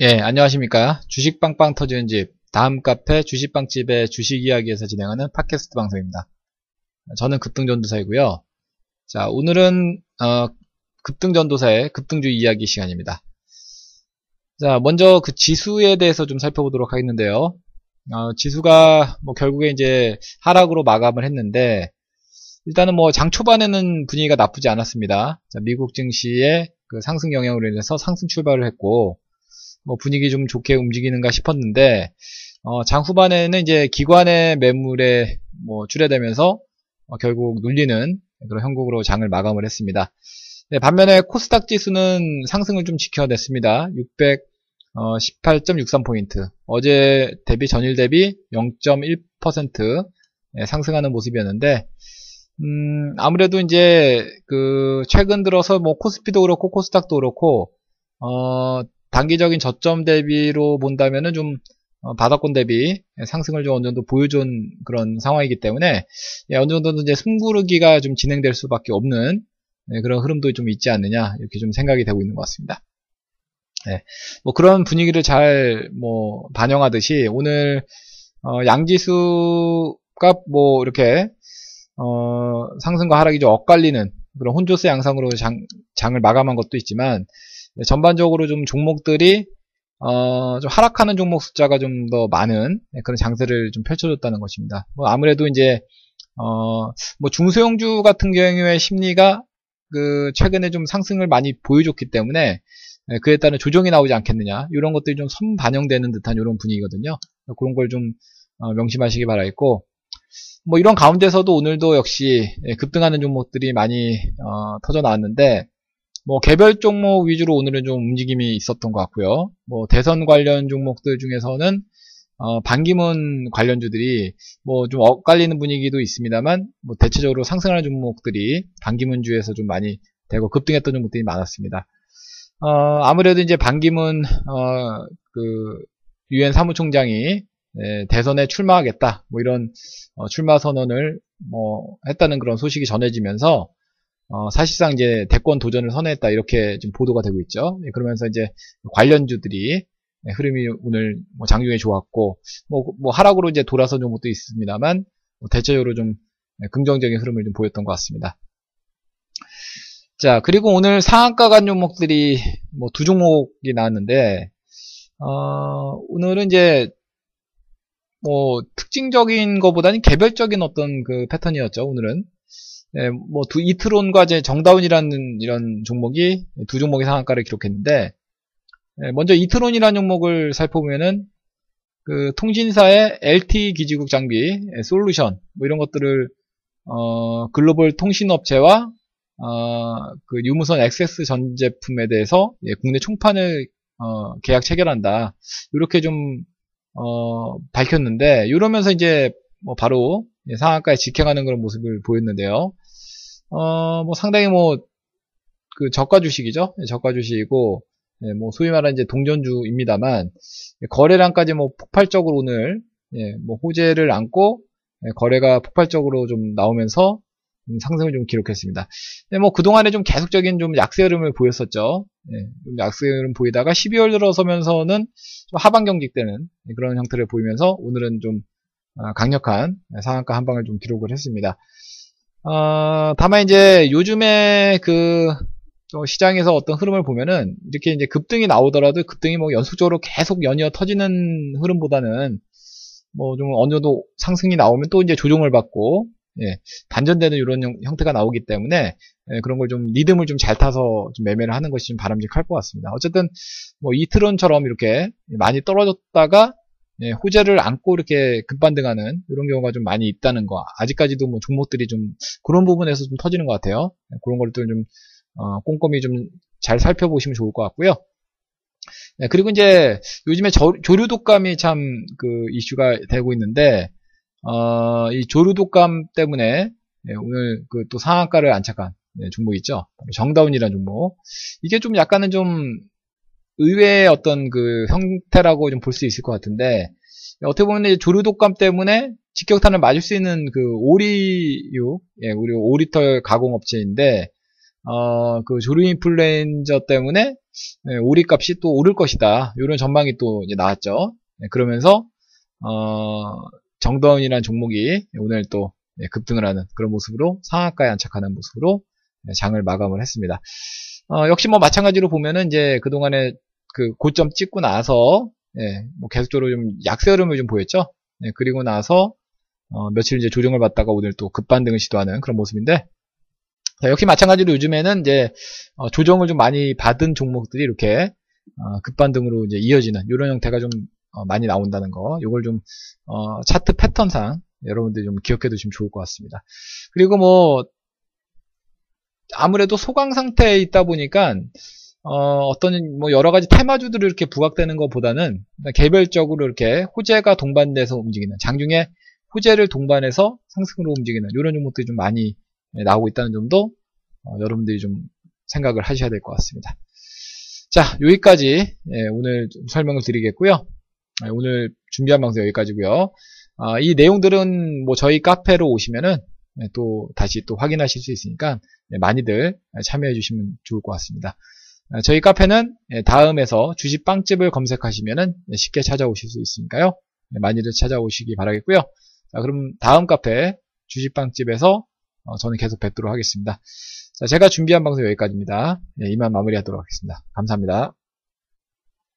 예, 안녕하십니까. 주식빵빵 터지는 집, 다음 카페 주식빵집의 주식이야기에서 진행하는 팟캐스트 방송입니다. 저는 급등전도사이고요. 자, 오늘은 급등전도사의 급등주 이야기 시간입니다. 자, 먼저 그 지수에 대해서 좀 살펴보도록 하겠는데요. 지수가 뭐 결국에 이제 하락으로 마감을 했는데, 일단은 뭐 장 초반에는 분위기가 나쁘지 않았습니다. 자, 미국 증시의 그 상승 영향으로 인해서 상승 출발을 했고, 뭐 분위기 좀 좋게 움직이는가 싶었는데, 장 후반에는 이제 기관의 매물에 뭐 출애되면서 결국 눌리는 그런 형국으로 장을 마감을 했습니다. 네, 반면에 코스닥 지수는 상승을 좀 지켜냈습니다. 618.63포인트. 어제 대비 전일 대비 0.1% 상승하는 모습이었는데, 아무래도 이제 그 최근 들어서 뭐 코스피도 그렇고 코스닥도 그렇고 단기적인 저점 대비로 본다면은 좀 바닥권 대비 상승을 좀 어느 정도 보여준 그런 상황이기 때문에, 예, 어느 정도는 이제 숨구르기가 좀 진행될 수밖에 없는, 예, 그런 흐름도 좀 있지 않느냐, 이렇게 좀 생각이 되고 있는 것 같습니다. 예, 뭐 그런 분위기를 잘 뭐 반영하듯이 오늘 양지수가 뭐 이렇게 상승과 하락이 좀 엇갈리는 그런 혼조세 양상으로 장을 마감한 것도 있지만, 전반적으로 좀 종목들이 좀 하락하는 종목 숫자가 좀 더 많은 그런 장세를 좀 펼쳐줬다는 것입니다. 뭐 아무래도 이제 뭐 중소형주 같은 경우에 심리가 그 최근에 좀 상승을 많이 보여줬기 때문에 그에 따른 조정이 나오지 않겠느냐, 이런 것들이 좀 선반영되는 듯한 이런 분위기거든요. 그런 걸 좀 명심하시기 바라겠고, 뭐 이런 가운데서도 오늘도 역시 급등하는 종목들이 많이 터져 나왔는데, 뭐 개별 종목 위주로 오늘은 좀 움직임이 있었던 것 같고요. 뭐 대선 관련 종목들 중에서는 반기문 관련주들이 뭐 좀 엇갈리는 분위기도 있습니다만, 뭐 대체적으로 상승하는 종목들이 반기문주에서 좀 많이 되고 급등했던 종목들이 많았습니다. 아무래도 이제 반기문 그 유엔 사무총장이, 예, 대선에 출마하겠다, 뭐 이런 출마 선언을 뭐 했다는 그런 소식이 전해지면서 사실상 이제 대권 도전을 선회했다, 이렇게 지금 보도가 되고 있죠. 예, 그러면서 이제 관련주들이, 예, 흐름이 오늘 뭐 장중에 좋았고, 뭐 하락으로 이제 돌아선 종목도 있습니다만, 뭐 대체적으로 좀, 예, 긍정적인 흐름을 좀 보였던 것 같습니다. 자, 그리고 오늘 상한가 간 종목들이 뭐 두 종목이 나왔는데, 오늘은 이제 뭐 특징적인 것보다는 개별적인 어떤 그 패턴이었죠, 오늘은. 네, 뭐 이트론과 이제 정다운이라는 이런 종목이 두 종목의 상한가를 기록했는데, 네, 먼저 이트론이라는 종목을 살펴보면은 그 통신사의 LTE 기지국 장비, 솔루션 뭐 이런 것들을 글로벌 통신업체와 그 유무선 액세스 전 제품에 대해서, 예, 국내 총판을 계약 체결한다, 이렇게 좀 밝혔는데, 이러면서 이제 뭐 바로, 예, 상한가에 직행하는 그런 모습을 보였는데요. 뭐 상당히 뭐 그 저가 주식이죠. 예, 저가 주식이고, 예, 뭐 소위 말하는 이제 동전주입니다만, 예, 거래량까지 뭐 폭발적으로 오늘, 예, 뭐 호재를 안고, 예, 거래가 폭발적으로 좀 나오면서 상승을 좀 기록했습니다. 예, 뭐 그동안에 좀 계속적인 좀 약세 흐름을 보였었죠. 예, 약세 흐름 보이다가 12월 들어서면서는 좀 하방 경직되는 그런 형태를 보이면서 오늘은 좀 강력한 상한가 한방을 좀 기록을 했습니다. 다만 이제 요즘에 그 시장에서 어떤 흐름을 보면은 이렇게 이제 급등이 나오더라도 급등이 뭐 연속적으로 계속 연이어 터지는 흐름보다는 뭐 좀 어느 정도 상승이 나오면 또 이제 조정을 받고, 예, 반전되는 이런 형태가 나오기 때문에, 예, 그런 걸 좀 리듬을 좀 잘 타서 좀 매매를 하는 것이 좀 바람직할 것 같습니다. 어쨌든 뭐 이트론처럼 이렇게 많이 떨어졌다가, 예, 호재를 안고 이렇게 급반등하는 이런 경우가 좀 많이 있다는 거. 아직까지도 뭐 종목들이 좀 그런 부분에서 좀 터지는 것 같아요. 그런 것들 좀 꼼꼼히 좀 잘 살펴보시면 좋을 것 같고요. 예, 그리고 이제 요즘에 조류 독감이 참 그 이슈가 되고 있는데, 이 조류 독감 때문에, 예, 오늘 그 또 상한가를 안착한, 예, 종목 있죠. 정다운이라는 종목. 이게 좀 약간은 좀 의외의 어떤 그 형태라고 좀 볼 수 있을 것 같은데, 어떻게 보면 조류 독감 때문에 직격탄을 맞을 수 있는 그 오리유, 예, 우리 오리털 가공업체인데, 그 조류인플루엔자 때문에 오리값이 또 오를 것이다. 이런 전망이 또 이제 나왔죠. 그러면서 정다운이라는 종목이 오늘 또 급등을 하는 그런 모습으로 상한가에 안착하는 모습으로 장을 마감을 했습니다. 역시 뭐 마찬가지로 보면은 이제 그동안에 그 고점 찍고 나서 뭐 계속적으로 좀 약세 흐름을 좀 보였죠. 그리고 나서 며칠 이제 조정을 받다가 오늘 또 급반등을 시도하는 그런 모습인데, 자, 역시 마찬가지로 요즘에는 이제 조정을 좀 많이 받은 종목들이 이렇게 급반등으로 이제 이어지는 이런 형태가 좀 많이 나온다는 거, 요걸 좀 차트 패턴상 여러분들이 좀 기억해 두시면 좋을 것 같습니다. 그리고 뭐 아무래도 소강 상태에 있다 보니까 어떤 뭐 여러 가지 테마주들이 이렇게 부각되는 것보다는 개별적으로 이렇게 호재가 동반돼서 움직이는, 장중에 호재를 동반해서 상승으로 움직이는 이런 종목들이 좀 많이 나오고 있다는 점도 여러분들이 좀 생각을 하셔야 될 것 같습니다. 자, 여기까지 오늘 좀 설명을 드리겠고요. 오늘 준비한 방송 여기까지고요. 이 내용들은 뭐 저희 카페로 오시면은 또 다시 또 확인하실 수 있으니까 많이들 참여해 주시면 좋을 것 같습니다. 저희 카페는 다음에서 주식 빵집을 검색하시면은 쉽게 찾아오실 수 있으니까요. 많이들 찾아오시기 바라겠고요. 자, 그럼 다음 카페 주식 빵집에서 저는 계속 뵙도록 하겠습니다. 자, 제가 준비한 방송 여기까지입니다. 이만 마무리하도록 하겠습니다. 감사합니다.